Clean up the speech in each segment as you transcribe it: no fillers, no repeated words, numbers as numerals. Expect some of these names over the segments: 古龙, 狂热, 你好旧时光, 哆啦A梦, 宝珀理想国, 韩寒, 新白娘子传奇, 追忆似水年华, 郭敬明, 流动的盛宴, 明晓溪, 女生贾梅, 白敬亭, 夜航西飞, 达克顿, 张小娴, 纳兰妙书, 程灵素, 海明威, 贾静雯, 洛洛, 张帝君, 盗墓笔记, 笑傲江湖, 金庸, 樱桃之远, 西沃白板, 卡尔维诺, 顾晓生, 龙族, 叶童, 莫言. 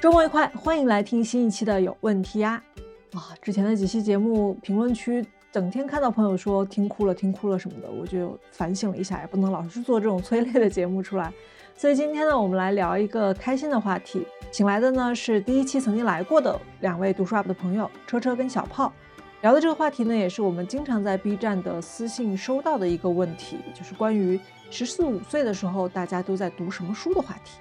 周末愉快，欢迎来听新一期的有问题呀！之前的几期节目评论区整天看到朋友说听哭了什么的，我就反省了一下，也不能老是做这种催泪的节目出来。所以今天呢，我们来聊一个开心的话题。请来的呢是第一期曾经来过的两位读书 UP 的朋友车车跟小炮。聊的这个话题呢，也是我们经常在 B 站的私信收到的一个问题，就是关于14、15岁的时候大家都在读什么书的话题。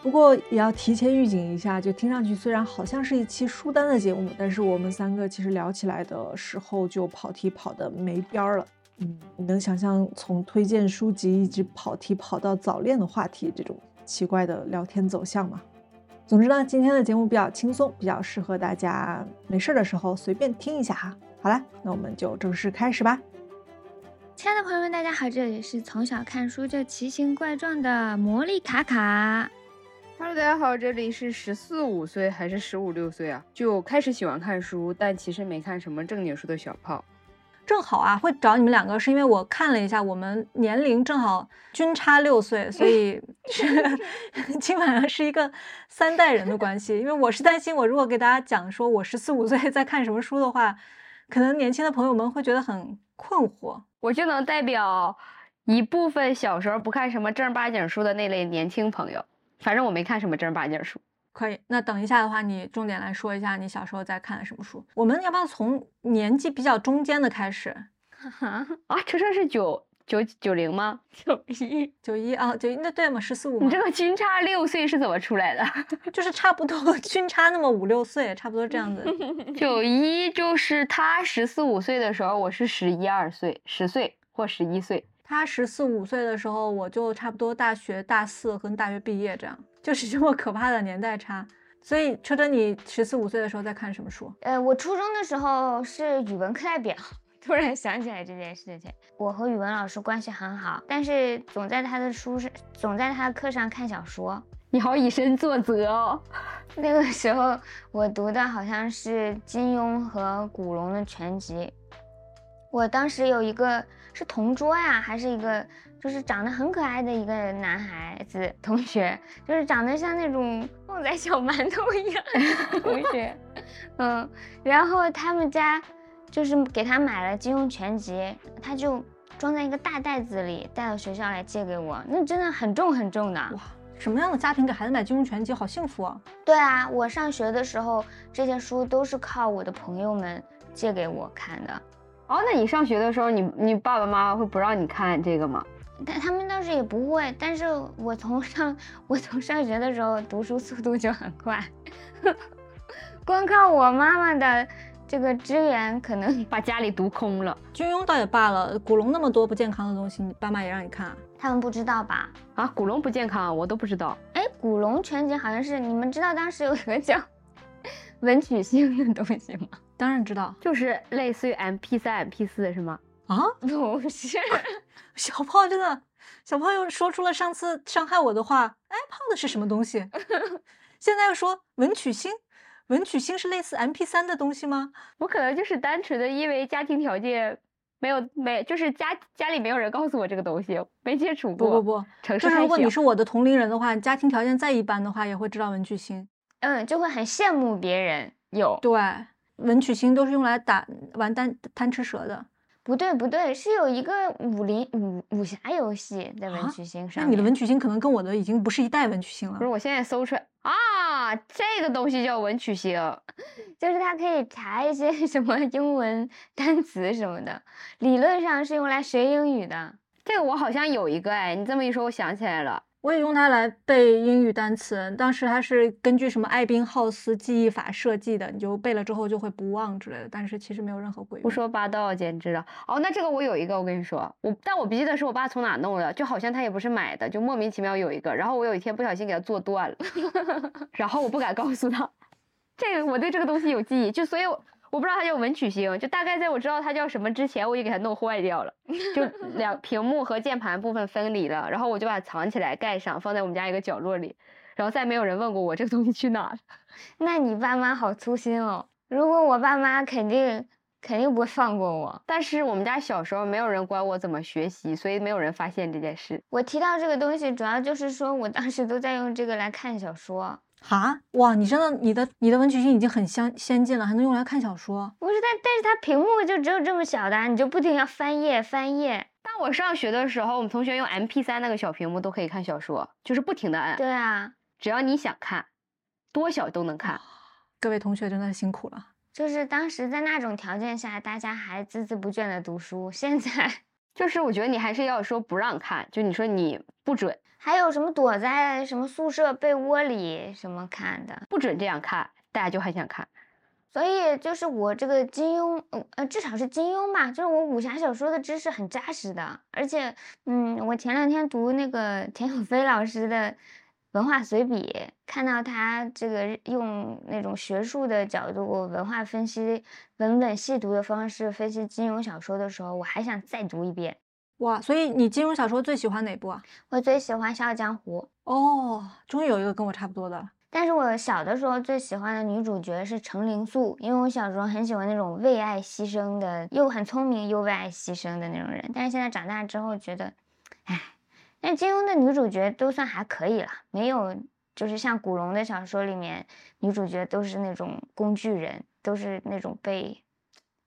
不过也要提前预警一下，就听上去虽然好像是一期书单的节目，但是我们三个其实聊起来的时候就跑题跑得没边儿了。你能想象从推荐书籍一直跑题跑到早恋的话题这种奇怪的聊天走向吗？总之呢，今天的节目比较轻松，比较适合大家没事的时候随便听一下哈。好了，那我们就正式开始吧。亲爱的朋友们，大家好，这里是从小看书就奇形怪状的魔力卡卡。Hello， 大家好，这里是14、15岁还是15、16岁啊，就开始喜欢看书，但其实没看什么正经书的小炮。正好啊，会找你们两个是因为我看了一下，我们年龄正好均差6岁，所以基本上是一个3代人的关系。因为我是担心，我如果给大家讲说我14、15岁在看什么书的话，可能年轻的朋友们会觉得很困惑。我就能代表一部分小时候不看什么正儿八经书的那类年轻朋友。反正我没看什么正儿八经书。可以，那等一下的话你重点来说一下你小时候在看了什么书。我们要不要从年纪比较中间的开始啊？车车是90吗？91啊，91那对吗？14、15你这个均差6岁是怎么出来的？就是差不多均差那么5、6岁差不多这样子。91就是他14、15岁的时候，我是11、12岁，10岁或11岁。他14、15岁的时候，我就差不多大学大4跟大学毕业，这样就是这么可怕的年代差。所以车车，你14、15岁的时候在看什么书？我初中的时候是语文课代表。突然想起来这件事情，我和语文老师关系很好，但是总在他的课上看小说。你好以身作则哦。那个时候我读的好像是金庸和古龙的全集。我当时有一个是同桌呀，还是一个就是长得很可爱的一个男孩子同学，就是长得像那种旺仔小馒头一样的同学然后他们家就是给他买了金庸全集，他就装在一个大袋子里带到学校来借给我，那真的很重很重的。哇，什么样的家庭给孩子买金庸全集，好幸福啊。对啊，我上学的时候这些书都是靠我的朋友们借给我看的。哦，那你上学的时候你爸爸妈妈会不让你看这个吗？他们倒是也不会，但是我从上学的时候读书速度就很快光靠我妈妈的这个支援可能把家里读空了。金庸倒也罢了，古龙那么多不健康的东西，你爸妈也让你看啊？他们不知道吧？啊，古龙不健康我都不知道。哎，古龙全集好像是，你们知道当时有一个叫文曲星的东西吗？当然知道，就是类似于 MP3 MP4 是吗？啊，不是。小炮又说出了上次伤害我的话。iPod 是什么东西？现在又说文曲星是类似 MP3 的东西吗？我可能就是单纯的因为家庭条件没有，就是家里没有人告诉我这个东西，没接触过。不，城市太小。就是如果你是我的同龄人的话，家庭条件再一般的话，也会知道文曲星。就会很羡慕别人有。对，文曲星都是用来玩贪吃蛇的。不对，是有一个武侠游戏在文曲星上面。那你的文曲星可能跟我的已经不是一代文曲星了。不是，我现在搜出来啊，这个东西叫文曲星，就是它可以查一些什么英文单词什么的，理论上是用来学英语的。这个我好像有一个，你这么一说我想起来了。我也用它来背英语单词，当时它是根据什么艾宾浩斯记忆法设计的，你就背了之后就会不忘之类的，但是其实没有任何鬼用。胡说八道，简直了！哦，那这个我有一个，我跟你说，但我不记得是我爸从哪弄的，就好像他也不是买的，就莫名其妙有一个，然后我有一天不小心给他做断了，然后我不敢告诉他，我对这个东西有记忆，就所以我不知道它叫文曲星，就大概在我知道它叫什么之前，我已经给它弄坏掉了，就屏幕和键盘部分分离了，然后我就把它藏起来，盖上，放在我们家一个角落里，然后再没有人问过我这个东西去哪儿。那你爸妈好粗心哦！如果我爸妈肯定不会放过我。但是我们家小时候没有人管我怎么学习，所以没有人发现这件事。我提到这个东西，主要就是说我当时都在用这个来看小说。啊，哇，你真的你的文曲星已经很先进了，还能用来看小说？不是，但是它屏幕就只有这么小的、啊，你就不停要翻页。当我上学的时候，我们同学用 MP3 那个小屏幕都可以看小说，就是不停的按。对啊，只要你想看，多小都能看。各位同学真的辛苦了。就是当时在那种条件下，大家还孜孜不倦的读书。现在就是我觉得你还是要说不让看，就你说你不准，还有什么躲在什么宿舍被窝里什么看的，不准这样看，大家就很想看。所以就是我这个金庸，至少是金庸吧，就是我武侠小说的知识很扎实的，而且，我前两天读那个田友飞老师的文化随笔，看到他这个用那种学术的角度、文化分析、文本细读的方式分析金庸小说的时候，我还想再读一遍。哇，所以你金庸小说最喜欢哪部啊？我最喜欢《笑傲江湖》。哦，终于有一个跟我差不多的。但是我小的时候最喜欢的女主角是程灵素，因为我小时候很喜欢那种为爱牺牲的，又很聪明又为爱牺牲的那种人。但是现在长大之后觉得，唉。但金庸的女主角都算还可以了，没有就是像古龙的小说里面女主角都是那种工具人，都是那种被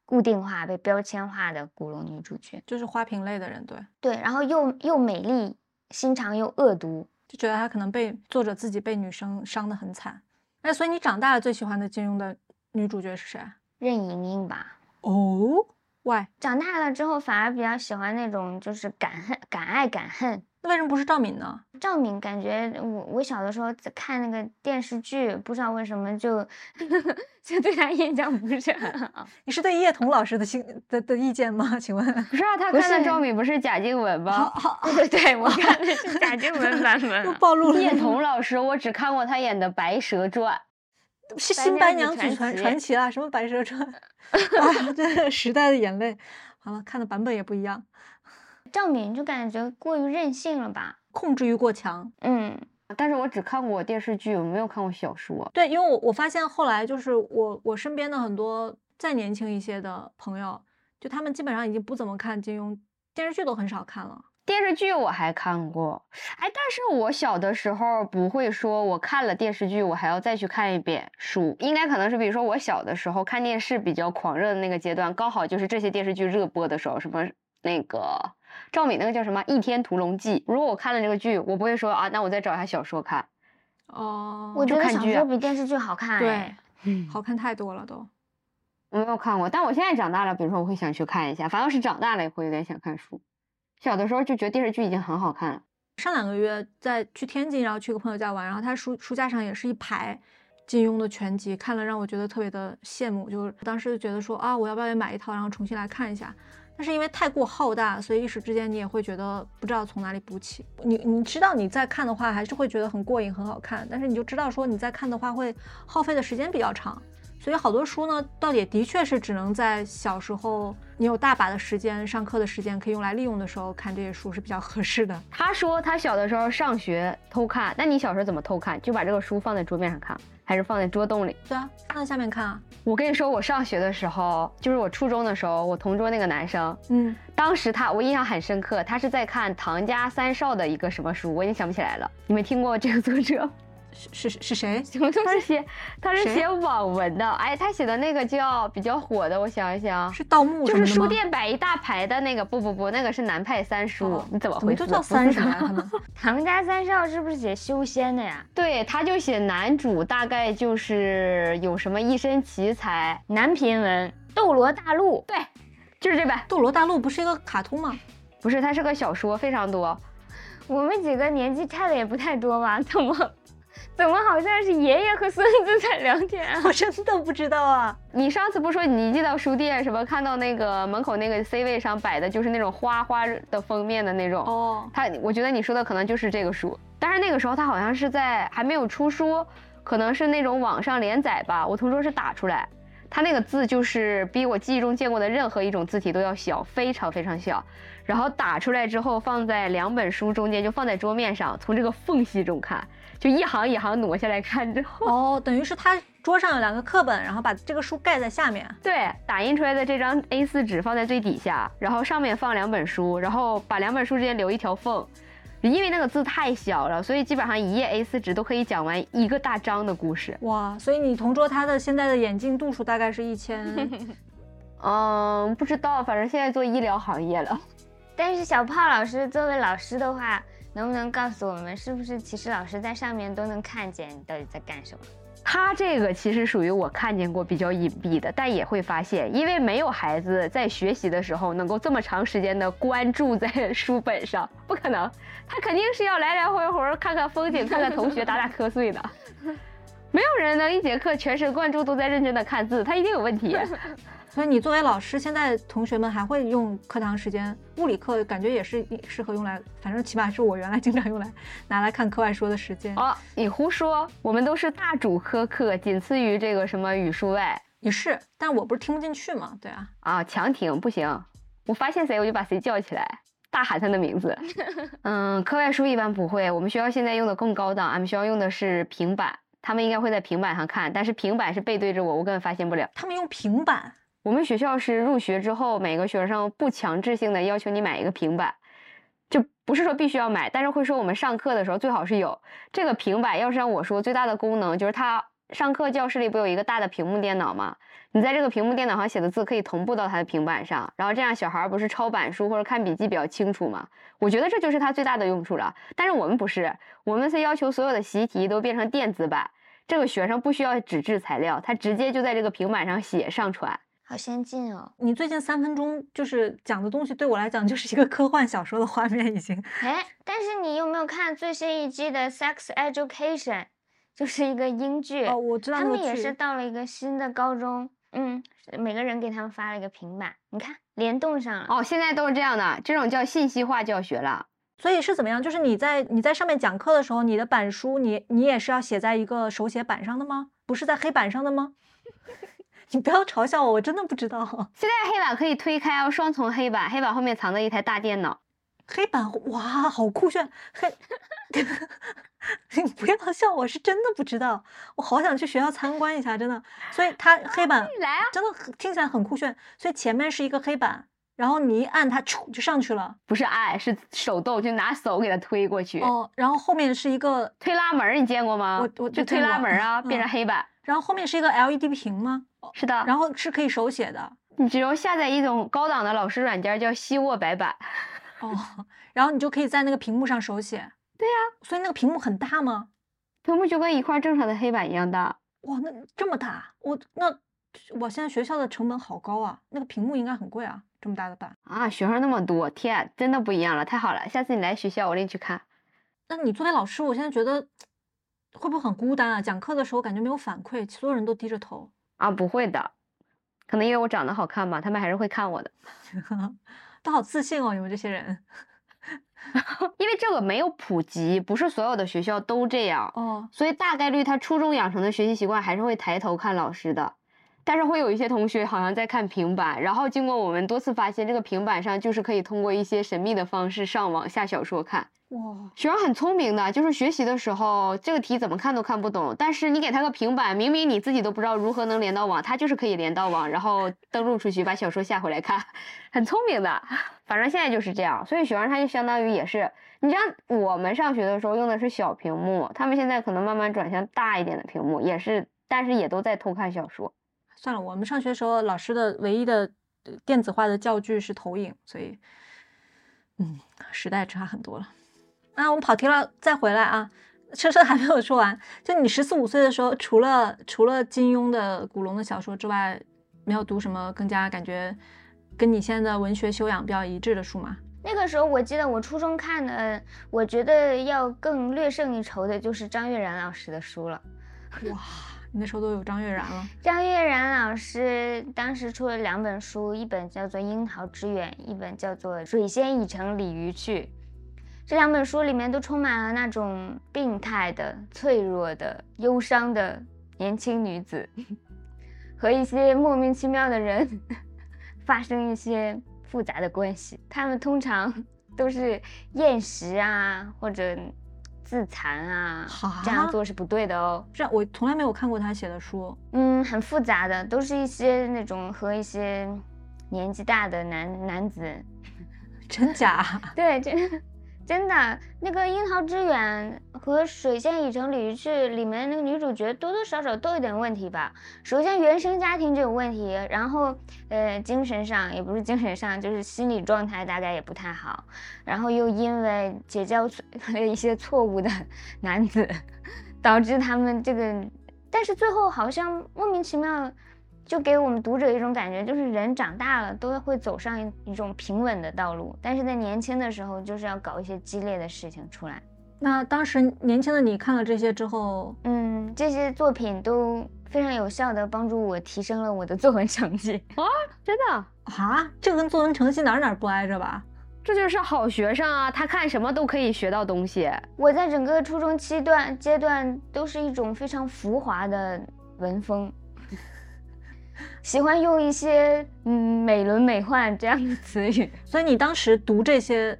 固定化被标签化的古龙女主角，就是花瓶类的人。对，然后又美丽心肠又恶毒，就觉得她可能被作者自己被女生伤得很惨。那所以你长大了最喜欢的金庸的女主角是谁？任盈盈吧。哦，喂，长大了之后反而比较喜欢那种就是敢爱敢恨。那为什么不是赵敏呢？赵敏感觉我小的时候看那个电视剧，不知道为什么就对她印象不是很好。你是对叶童老师的意见吗？请问不是啊，他看的赵敏不是贾静雯吗？对，我看的是贾静雯版本。又暴露了。叶童老师，我只看过他演的《白蛇传》。是新白娘子传奇啊，什么《白蛇传》啊，这时代的眼泪。完了，看的版本也不一样。赵敏就感觉过于任性了吧，控制欲过强。但是我只看过电视剧，我没有看过小说。对，因为我发现后来就是我身边的很多再年轻一些的朋友，就他们基本上已经不怎么看金庸，电视剧都很少看了。电视剧我还看过，哎，但是我小的时候不会说我看了电视剧我还要再去看一遍书，应该可能是比如说我小的时候看电视比较狂热的那个阶段，刚好就是这些电视剧热播的时候，什么那个赵敏那个叫什么《倚天屠龙记》，如果我看了这个剧，我不会说啊，那我再找一下小说看。哦，我觉得小说比电视剧好看。对，好看太多了都。我没有看过，但我现在长大了，比如说我会想去看一下，反正是长大了也会有点想看书。小的时候就觉得电视剧已经很好看了。上两个月在去天津，然后去个朋友家玩，然后他书架上也是一排金庸的全集，看了让我觉得特别的羡慕，就是当时就觉得说啊，我要不要也买一套，然后重新来看一下。但是因为太过浩大，所以一时之间你也会觉得不知道从哪里补起。你知道你在看的话还是会觉得很过瘾很好看，但是你就知道说你在看的话会耗费的时间比较长，所以好多书呢倒也的确是只能在小时候你有大把的时间上课的时间可以用来利用的时候看这些书是比较合适的。他说他小的时候上学偷看，那你小时候怎么偷看？就把这个书放在桌面上看，还是放在桌洞里？对啊，放在下面看啊。我跟你说，我上学的时候，就是我初中的时候，我同桌那个男生，当时我印象很深刻，他是在看唐家三少的一个什么书，我已经想不起来了。你没听过这个作者？是谁？什么东西？他是写网文的。哎，他写的那个叫比较火的，我想一想，是盗墓什么的吗？就是书店摆一大排的那个，不，那个是南派三叔。哦，你怎么回复？怎么都叫三叔啊？唐家三少是不是写修仙的呀？对，他就写男主大概就是有什么一身奇才，男频文，斗罗大陆。对，就是这版。斗罗大陆不是一个卡通吗？不是，它是个小说，非常多。我们几个年纪差的也不太多吧？怎么好像是爷爷和孙子在聊天啊？我真的不知道啊。你上次不说你一进到书店什么看到那个门口那个 C 位上摆的就是那种花的封面的那种？哦，我觉得你说的可能就是这个书，但是那个时候他好像是在还没有出书，可能是那种网上连载吧。我同桌是打出来，他那个字就是比我记忆中见过的任何一种字体都要小，非常非常小。然后打出来之后放在两本书中间，就放在桌面上，从这个缝隙中看，就一行一行挪下来看之后。哦，等于是他桌上有两个课本，然后把这个书盖在下面。对，打印出来的这张 A4 纸放在最底下，然后上面放两本书，然后把两本书之间留一条缝，因为那个字太小了，所以基本上一页 A4 纸都可以讲完一个大章的故事。哇，所以你同桌他的现在的眼镜度数大概是1000？嗯，不知道，反正现在做医疗行业了。但是小泡老师作为老师的话，能不能告诉我们，是不是其实老师在上面都能看见你到底在干什么？他这个其实属于我看见过比较隐蔽的，但也会发现，因为没有孩子在学习的时候能够这么长时间的关注在书本上，不可能，他肯定是要来来回回看看风景，看看同学，打打瞌睡的。没有人能一节课全神贯注都在认真的看字，他一定有问题。所以你作为老师，现在同学们还会用课堂时间，物理课感觉也是适合用来，反正起码是我原来经常用来拿来看课外书的时间。哦，你胡说，我们都是大主科课，仅次于这个什么语数外。也是，但我不是听不进去吗？对啊，啊，强听不行，我发现谁我就把谁叫起来，大喊他的名字。嗯，课外书一般不会，我们学校现在用的更高档，俺们学校用的是平板，他们应该会在平板上看，但是平板是背对着我，我根本发现不了。他们用平板？我们学校是入学之后，每个学生不强制性的要求你买一个平板，就不是说必须要买，但是会说我们上课的时候最好是有这个平板。要是让我说，最大的功能就是它上课教室里不有一个大的屏幕电脑吗？你在这个屏幕电脑上写的字可以同步到它的平板上，然后这样小孩不是抄板书或者看笔记比较清楚吗？我觉得这就是它最大的用处了。但是我们不是，我们是要求所有的习题都变成电子版，这个学生不需要纸质材料，他直接就在这个平板上写上传。好先进哦！你最近3分钟就是讲的东西，对我来讲就是一个科幻小说的画面已经。哎，但是你有没有看最新一季的 Sex Education？ 就是一个英剧。哦，我知道那个剧。他们也是到了一个新的高中，嗯，每个人给他们发了一个平板，你看联动上了。哦，现在都是这样的，这种叫信息化教学了。所以是怎么样？就是你在上面讲课的时候，你的板书你也是要写在一个手写板上的吗？不是在黑板上的吗？你不要嘲笑我，我真的不知道。现在黑板可以推开哦，双重黑板，黑板后面藏着一台大电脑。黑板哇，好酷炫！你不要笑我，是真的不知道。我好想去学校参观一下，真的。所以它黑板来啊，真的听起来很酷炫。所以前面是一个黑板，然后你一按它，就上去了。不是按，是手动，就拿手给它推过去。哦，然后后面是一个推拉门，你见过吗？我就推拉门啊，变成黑板。然后后面是一个 LED 屏吗？是的，然后是可以手写的。你只要下载一种高档的老师软件叫西沃白板，哦，然后你就可以在那个屏幕上手写。对呀，所以那个屏幕很大吗？屏幕就跟一块正常的黑板一样大。哇，那这么大，我现在学校的成本好高啊，那个屏幕应该很贵啊，这么大的板啊，学生那么多，天，真的不一样了，太好了，下次你来学校我领你去看。那你作为老师，我现在觉得会不会很孤单啊？讲课的时候感觉没有反馈，所有人都低着头。啊，不会的，可能因为我长得好看吧，他们还是会看我的。都好自信哦，你们这些人。因为这个没有普及，不是所有的学校都这样哦，所以大概率他初中养成的学习习惯还是会抬头看老师的，但是会有一些同学好像在看平板，然后经过我们多次发现，这个平板上就是可以通过一些神秘的方式上网下小说看。哇，学生很聪明的，就是学习的时候这个题怎么看都看不懂，但是你给他个平板，明明你自己都不知道如何能连到网，他就是可以连到网，然后登录出去把小说下回来看，很聪明的。反正现在就是这样，所以学生他就相当于也是，你像我们上学的时候用的是小屏幕，他们现在可能慢慢转向大一点的屏幕，也是，但是也都在偷看小说。算了，我们上学的时候老师的唯一的电子化的教具是投影，所以时代差很多了。啊，我们跑题了，再回来啊，车车还没有说完。就你14、15岁的时候，除了金庸的、古龙的小说之外，没有读什么更加感觉跟你现在的文学修养比较一致的书吗？那个时候我记得我初中看的，我觉得要更略胜一筹的就是张悦然老师的书了。哇，你那时候都有张悦然了？张悦然老师当时出了2本书，一本叫做《樱桃之远》，一本叫做《水仙已乘鲤鱼去》。这2本书里面都充满了那种病态的、脆弱的、忧伤的年轻女子，和一些莫名其妙的人发生一些复杂的关系。他们通常都是厌食啊，或者自残啊，这样做是不对的哦。这我从来没有看过他写的书。嗯，很复杂的，都是一些那种和一些年纪大的男子。真假？对，这。真的，那个《樱桃之远》和《水县已成旅去》里面那个女主角多多少少都有点问题吧。首先原生家庭就有问题，然后精神上也不是精神上，就是心理状态大概也不太好，然后又因为结交了一些错误的男子，导致他们这个，但是最后好像莫名其妙就给我们读者一种感觉，就是人长大了都会走上一种平稳的道路，但是在年轻的时候就是要搞一些激烈的事情出来。那当时年轻的你看了这些之后，这些作品都非常有效地帮助我提升了我的作文成绩。啊，真的啊？这跟作文成绩哪不挨着吧？这就是好学生啊，他看什么都可以学到东西。我在整个初中阶段都是一种非常浮华的文风，喜欢用一些美轮美奂这样的词语。所以你当时读这些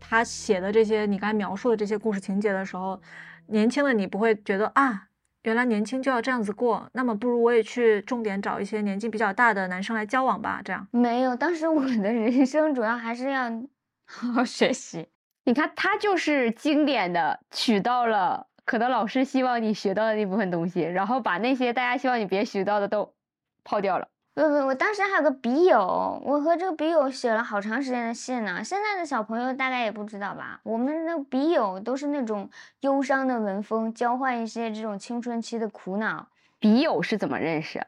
他写的这些你刚才描述的这些故事情节的时候，年轻的你不会觉得啊，原来年轻就要这样子过，那么不如我也去重点找一些年纪比较大的男生来交往吧，这样？没有，当时我的人生主要还是要好好学习。你看他就是经典的取到了可能老师希望你学到的那部分东西，然后把那些大家希望你别学到的都泡掉了。我当时还有个笔友，我和这个笔友写了好长时间的信呢。现在的小朋友大概也不知道吧，我们那笔友都是那种忧伤的文风，交换一些这种青春期的苦恼。笔友是怎么认识？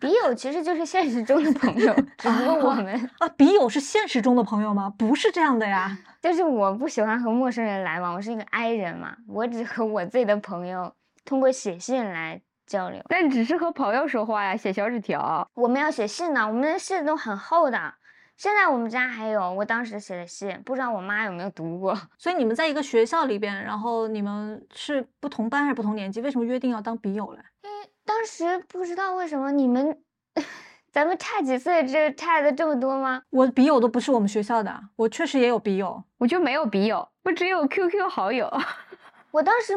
笔友其实就是现实中的朋友，只不过我们啊，笔友是现实中的朋友吗？不是这样的呀。就是我不喜欢和陌生人来往，我是一个 I 人嘛，我只和我自己的朋友通过写信来交流。但只是和朋友说话呀，写小纸条。我们要写信呢，我们的信都很厚的，现在我们家还有我当时写的信，不知道我妈有没有读过。所以你们在一个学校里边，然后你们是不同班还是不同年级？为什么约定要当笔友嘞？因为当时不知道为什么咱们差几岁，这差的这么多吗？我笔友都不是我们学校的，我确实也有笔友，我就没有笔友，我只有 QQ 好友。我当时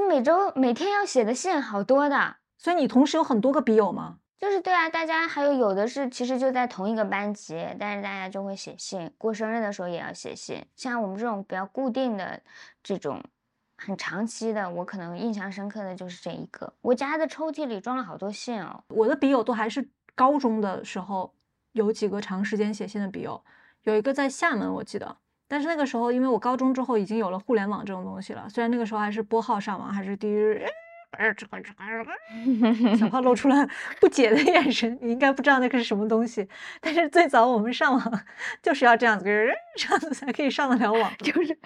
每天要写的信好多的。所以你同时有很多个笔友吗？就是对啊，大家还有的是其实就在同一个班级，但是大家就会写信，过生日的时候也要写信。像我们这种比较固定的这种很长期的，我可能印象深刻的就是这一个。我家的抽屉里装了好多信哦。我的笔友都还是高中的时候，有几个长时间写信的笔友，有一个在厦门我记得。但是那个时候因为我高中之后已经有了互联网这种东西了，虽然那个时候还是拨号上网，还是第一日小胖露出了不解的眼神，你应该不知道那个是什么东西。但是最早我们上网就是要这样子才可以上得了网，就是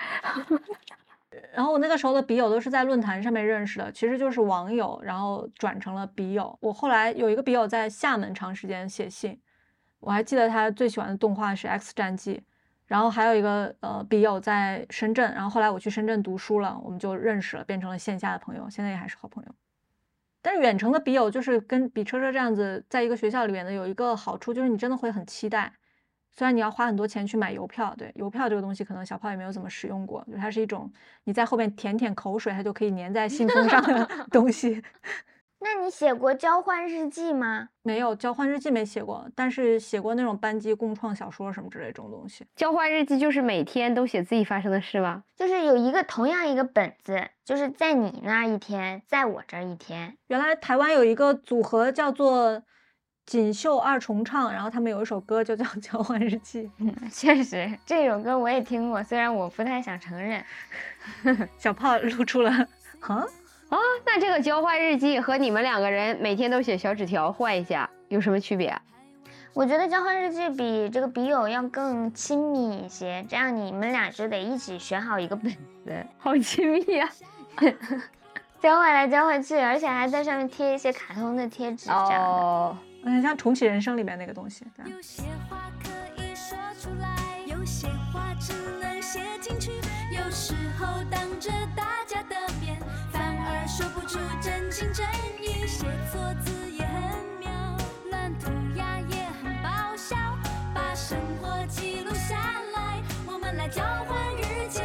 然后我那个时候的笔友都是在论坛上面认识的，其实就是网友然后转成了笔友。我后来有一个笔友在厦门长时间写信，我还记得他最喜欢的动画是 X 战记。然后还有一个笔友在深圳，然后后来我去深圳读书了，我们就认识了，变成了线下的朋友，现在也还是好朋友。但是远程的笔友就是跟比车车这样子在一个学校里面的有一个好处，就是你真的会很期待，虽然你要花很多钱去买邮票。对，邮票这个东西可能小泡也没有怎么使用过，就是它是一种你在后面舔口水它就可以粘在信封上的东西。那你写过交换日记吗？没有，交换日记没写过，但是写过那种班级共创小说什么之类这种东西。交换日记就是每天都写自己发生的事吗？就是有同样一个本子，就是在你那一天，在我这一天。原来台湾有一个组合叫做锦绣二重唱，然后他们有一首歌就叫交换日记。确实这首歌我也听过，虽然我不太想承认。小泡露出了啊，那这个交换日记和你们两个人每天都写小纸条换一下有什么区别啊？我觉得交换日记比这个笔友要更亲密一些，这样你们俩就得一起选好一个本子。好亲密啊。交换来交换去，而且还在上面贴一些卡通的贴纸这样的。哦，很像重启人生里面那个东西。有些话可以说出来，有些话只能写进去，有时候当着大家的面说不出真情真意，写错字也很妙，乱涂鸦也很爆笑，把生活记录下来，我们来交换日记。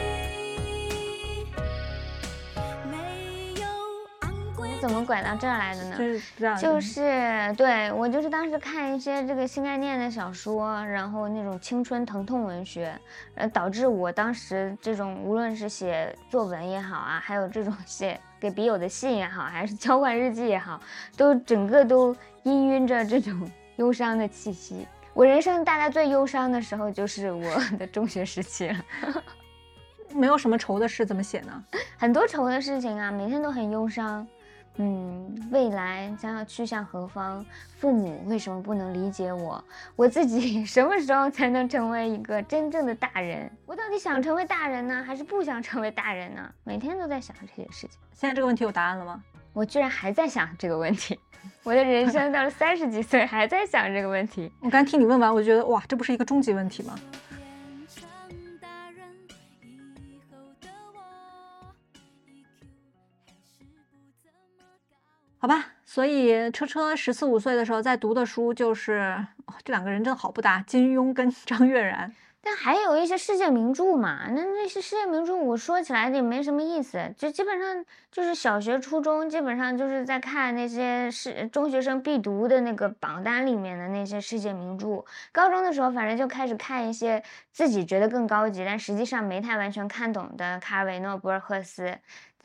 没有昂贵的怎么拐到这儿来的呢？就是这样，就是对，我就是当时看一些这个新概念的小说，然后那种青春疼痛文学，导致我当时这种无论是写作文也好啊，还有这种写给笔友的信也好，还是交换日记也好，都整个都氤氲着这种忧伤的气息。我人生大概最忧伤的时候就是我的中学时期了。没有什么愁的事怎么写呢？很多愁的事情啊，每天都很忧伤。未来将要去向何方，父母为什么不能理解我，我自己什么时候才能成为一个真正的大人，我到底想成为大人呢还是不想成为大人呢？每天都在想这些事情。现在这个问题有答案了吗？我居然还在想这个问题，我的人生到了30几岁还在想这个问题。我刚听你问完，我觉得哇，这不是一个终极问题吗？好吧，所以车车14、15岁的时候在读的书就是、这两个人真好不搭，金庸跟张悦然。但还有一些世界名著嘛，那些世界名著我说起来也没什么意思，就基本上就是小学初中基本上就是在看那些中学生必读的那个榜单里面的那些世界名著。高中的时候反正就开始看一些自己觉得更高级但实际上没太完全看懂的卡尔维诺、博尔赫斯。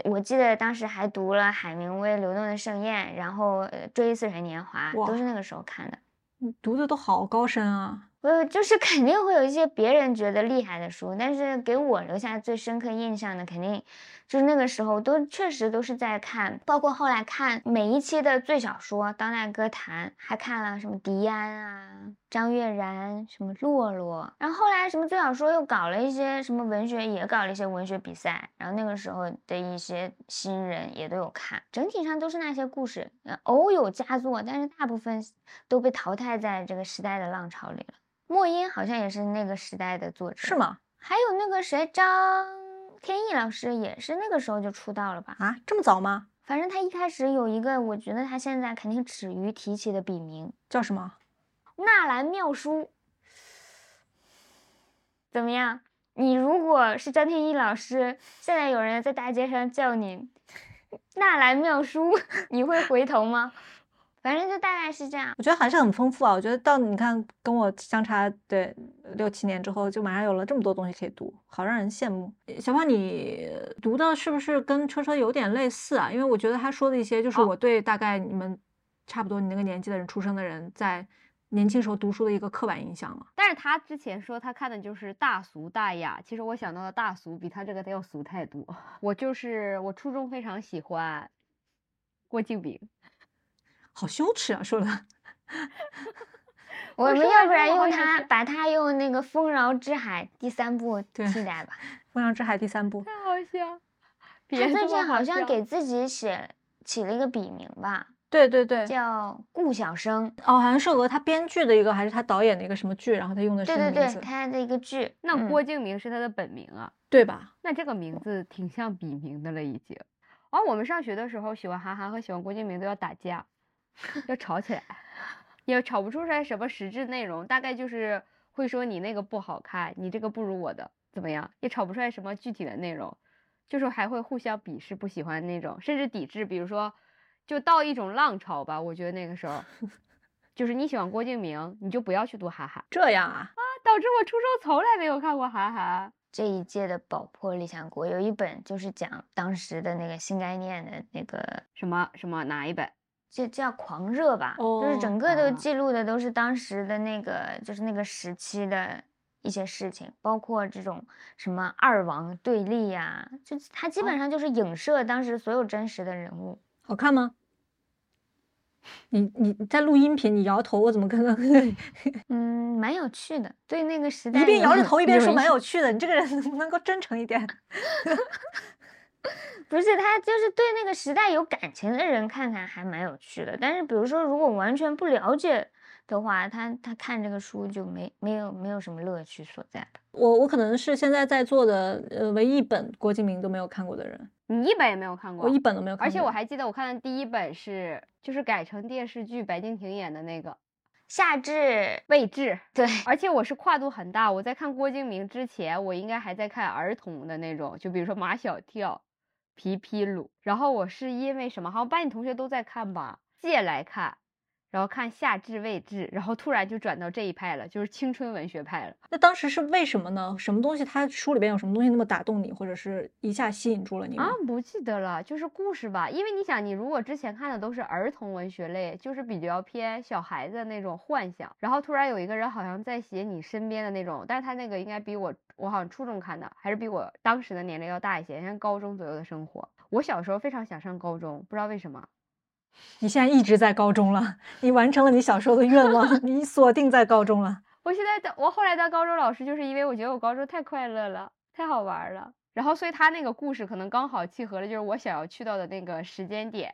我记得当时还读了海明威《流动的盛宴》，然后追忆似水年华，都是那个时候看的。你读的都好高深啊。就是肯定会有一些别人觉得厉害的书，但是给我留下最深刻印象的肯定就是那个时候都确实都是在看，包括后来看每一期的最小说、当代歌坛，还看了什么迪安啊、张悦然、什么洛洛，然后后来什么最小说又搞了一些什么文学，也搞了一些文学比赛，然后那个时候的一些新人也都有看，整体上都是那些故事，偶有佳作，但是大部分都被淘汰在这个时代的浪潮里了。莫言好像也是那个时代的作者，是吗？还有那个谁，张天翼老师也是那个时候就出道了吧？啊，这么早吗？反正他一开始有一个，我觉得他现在肯定耻于提起的笔名，叫什么？纳兰妙书。怎么样？你如果是张天翼老师，现在有人在大街上叫你纳兰妙书，你会回头吗？反正就大概是这样。我觉得还是很丰富啊，我觉得到你看跟我相差对6、7年之后，就马上有了这么多东西可以读，好让人羡慕。小胖你读的是不是跟车车有点类似啊？因为我觉得他说的一些就是我对大概你们差不多你那个年纪的人出生的人在年轻时候读书的一个刻板印象了。但是他之前说他看的就是大俗大雅，其实我想到的大俗比他这个得要俗太多。我初中非常喜欢郭敬明。好羞耻啊，说了我们要不然用它把它用那个丰饶之海第三部替代吧。丰饶之海第三部太好笑。他最近好像给自己起了一个笔名吧？对对对，叫顾晓生。好像是他编剧的一个还是他导演的一个什么剧，然后他用的是名字。对对对，他的一个剧。那郭敬明是他的本名啊，对吧？那这个名字挺像笔名的了已经。我们上学的时候喜欢韩寒和喜欢郭敬明都要打架，要吵起来，也吵不出来什么实质内容，大概就是会说你那个不好看，你这个不如我的怎么样，也吵不出来什么具体的内容，就是还会互相鄙视不喜欢那种，甚至抵制。比如说就到一种浪潮吧，我觉得那个时候就是你喜欢郭敬明你就不要去读韩寒，这样啊导致我初中从来没有看过韩寒。这一届的宝珀理想国有一本就是讲当时的那个新概念的那个什么哪一本，这叫狂热吧，就是整个都记录的都是当时的那个就是那个时期的一些事情，包括这种什么二王对立呀，就它基本上就是影射当时所有真实的人物。好看吗？你在录音频，你摇头，我怎么跟蛮有趣的。对那个时代，一边摇着头一边说蛮有趣的，你这个人能不能够真诚一点？不是，他就是对那个时代有感情的人看看还蛮有趣的，但是比如说如果完全不了解的话，他看这个书就没有什么乐趣所在的。我可能是现在在座的唯一一本郭敬明都没有看过的人。你一本也没有看过？我一本都没有看过。而且我还记得我看的第一本是就是改成电视剧，白敬亭演的那个夏至未至。对，而且我是跨度很大，我在看郭敬明之前我应该还在看儿童的那种，就比如说马小跳、皮皮鲁。然后我是因为什么，好像班里同学都在看吧，借来看，然后看夏至未至，然后突然就转到这一派了，就是青春文学派了。那当时是为什么呢？什么东西，他书里边有什么东西那么打动你，或者是一下吸引住了你吗？啊，不记得了，就是故事吧。因为你想，你如果之前看的都是儿童文学类，就是比较偏小孩子那种幻想，然后突然有一个人好像在写你身边的那种，但是他那个应该比我好像初中看的，还是比我当时的年龄要大一些，像高中左右的生活。我小时候非常想上高中，不知道为什么。你现在一直在高中了，你完成了你小时候的愿望，你锁定在高中了。我后来当高中老师，就是因为我觉得我高中太快乐了，太好玩了，然后所以他那个故事可能刚好契合了，就是我想要去到的那个时间点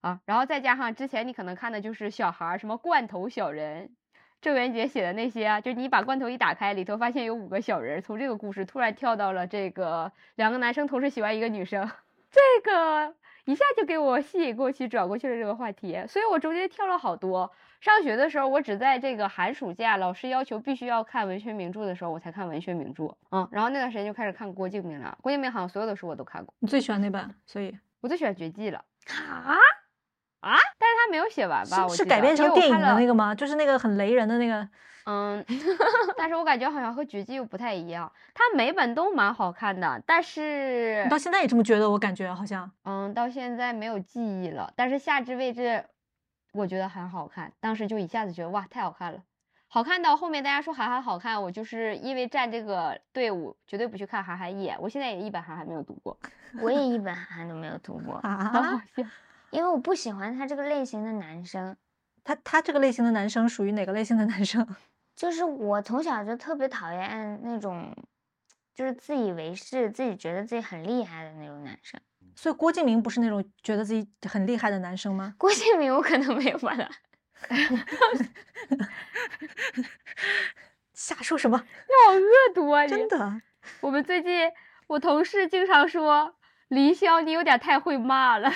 啊。然后再加上之前你可能看的就是小孩，什么罐头小人，郑渊洁写的那些，就是你把罐头一打开，里头发现有5个小人，从这个故事突然跳到了这个2个男生同时喜欢1个女生，这个一下就给我吸引过去，转过去了这个话题。所以我中间跳了好多。上学的时候，我只在这个寒暑假老师要求必须要看文学名著的时候，我才看文学名著。然后那段时间就开始看郭敬明了。郭敬明好像所有的书我都看过。你最喜欢那本？所以我最喜欢《绝技》了。但是他没有写完吧？是改编成电影的那个吗？就是那个很雷人的那个。但是我感觉好像和《绝技》又不太一样，它每本都蛮好看的，但是你到现在也这么觉得？我感觉好像到现在没有记忆了。但是《夏至未至》我觉得很好看，当时就一下子觉得哇，太好看了，好看到后面大家说韩寒好看，我就是因为站这个队伍绝对不去看韩寒一眼。我现在也一本韩寒没有读过，我也一本韩寒都没有读过啊，因为我不喜欢他这个类型的男生。他这个类型的男生属于哪个类型的男生？就是我从小就特别讨厌那种，就是自以为是，自己觉得自己很厉害的那种男生。所以郭敬明不是那种觉得自己很厉害的男生吗？郭敬明我可能没有把他瞎说什么，你好恶毒啊！真的，我们最近我同事经常说黎潇，你有点太会骂了。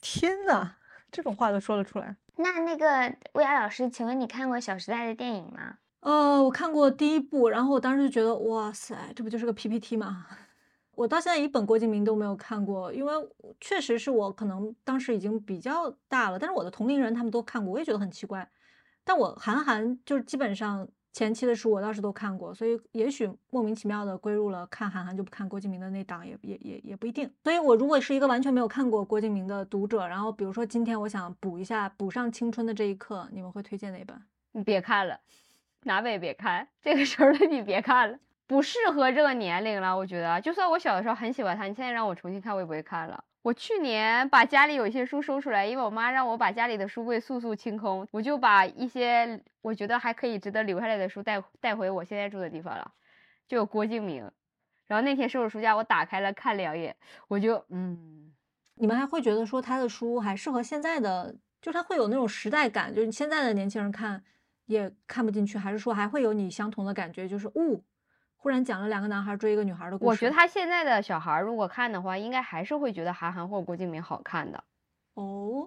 天哪，这种话都说了出来。那个薇娅老师，请问你看过《小时代》的电影吗？我看过第一部，然后我当时就觉得哇塞，这不就是个 PPT 吗？我到现在一本郭敬明都没有看过，因为确实是我可能当时已经比较大了，但是我的同龄人他们都看过，我也觉得很奇怪。但我韩寒就是基本上前期的书我倒是都看过，所以也许莫名其妙的归入了看韩寒就不看郭敬明的那档，也不一定。所以我如果是一个完全没有看过郭敬明的读者，然后比如说今天我想补上青春的这一课，你们会推荐哪本？你别看了，哪本也别看，这个时候的你别看了，不适合这个年龄了。我觉得就算我小的时候很喜欢他，你现在让我重新看我也不会看了。我去年把家里有一些书收出来，因为我妈让我把家里的书柜速清空，我就把一些我觉得还可以值得留下来的书带回我现在住的地方了，就有郭敬明。然后那天收拾书架，我打开了看2眼，我就你们还会觉得说他的书还适合现在的，就是他会有那种时代感，就是现在的年轻人看也看不进去，还是说还会有你相同的感觉，就是忽然讲了2个男孩追一个女孩的故事。我觉得他现在的小孩如果看的话，应该还是会觉得韩寒或郭敬明好看的。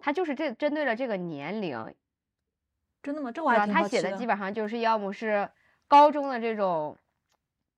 他就是针对了这个年龄。真的吗？这我还挺好奇的。他写的基本上就是要么是高中的这种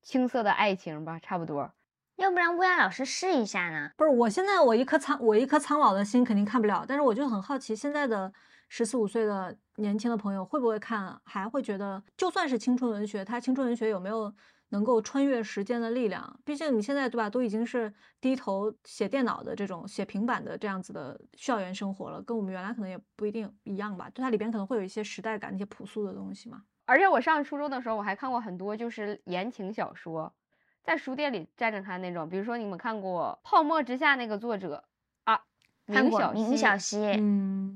青涩的爱情吧，差不多。要不然薇娅老师试一下呢？不是，我现在我一颗苍老的心肯定看不了，但是我就很好奇现在的14、15岁的年轻的朋友会不会看，还会觉得就算是青春文学，他青春文学有没有能够穿越时间的力量？毕竟你现在对吧，都已经是低头写电脑的这种写平板的这样子的校园生活了，跟我们原来可能也不一定一样吧，就它里边可能会有一些时代感，一些朴素的东西嘛。而且我上初中的时候我还看过很多就是言情小说，在书店里站着看那种，比如说你们看过《泡沫之夏》那个作者啊，明晓溪，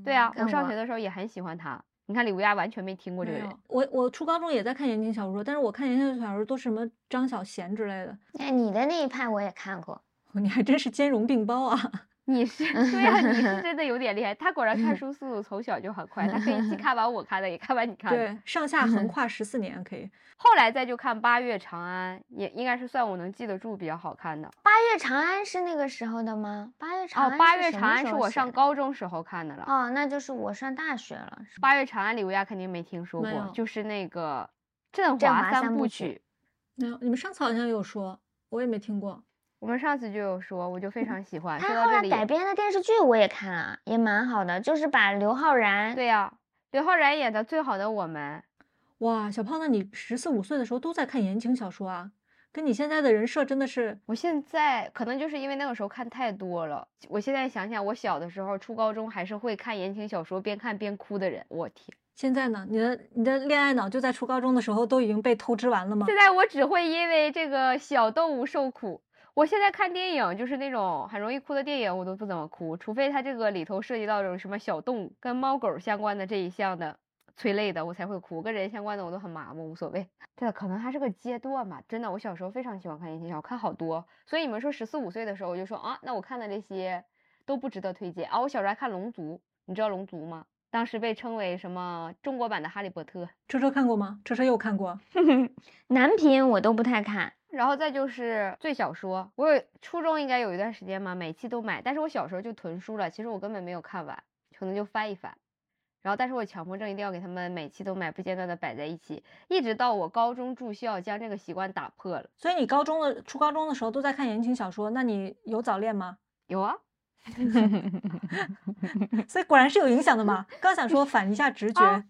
对啊，我上学的时候也很喜欢他。你看李无涯完全没听过这个人。我初高中也在看言情小说，但是我看言情小说都是什么张小娴之类的。你的那一派我也看过。你还真是兼容并包啊。对啊，你是真的有点厉害。他果然看书速度从小就很快，他可以既看完我看的也看完你看的。对，上下横跨14年可以。后来再就看《八月长安》，也应该是算我能记得住比较好看的。《八月长安》是那个时候的吗？《八月长安》《八月长安》是我上高中时候看的了。那就是我上大学了。《八月长安》李无涯肯定没听说过，就是那个《振华三部曲》。你们上次好像有说，我也没听过。我们上次就有说，我就非常喜欢。他后来改编的电视剧我也看了，也蛮好的，就是把刘昊然，对呀、啊，刘昊然演的《最好的我们》。哇，小胖子，你14、15岁的时候都在看言情小说啊？跟你现在的人设真的是，我现在可能就是因为那个时候看太多了。我现在想想，我小的时候初高中还是会看言情小说边看边哭的人。我天，现在呢？你的恋爱脑就在初高中的时候都已经被透支完了吗？现在我只会因为这个小动物受苦。我现在看电影就是那种很容易哭的电影我都不怎么哭，除非它这个里头涉及到这种什么小动物跟猫狗相关的这一项的催泪的我才会哭，跟人相关的我都很麻木，无所谓。对的，可能还是个阶段吧。真的，我小时候非常喜欢看言情小说，看好多。所以你们说14、15岁的时候我就说啊，那我看的这些都不值得推荐啊。我小时候还看龙族，你知道龙族吗？当时被称为什么中国版的哈利波特。车车看过吗？车车又看过。男频我都不太看。然后再就是最小说，我有初中应该有一段时间嘛，每期都买，但是我小时候就囤书了，其实我根本没有看完，可能就翻一翻。然后但是我强迫症一定要给他们每期都买，不间断的摆在一起，一直到我高中住校将这个习惯打破了。所以你初高中的时候都在看言情小说，那你有早恋吗？有啊。所以果然是有影响的嘛。刚想说反一下直觉、啊、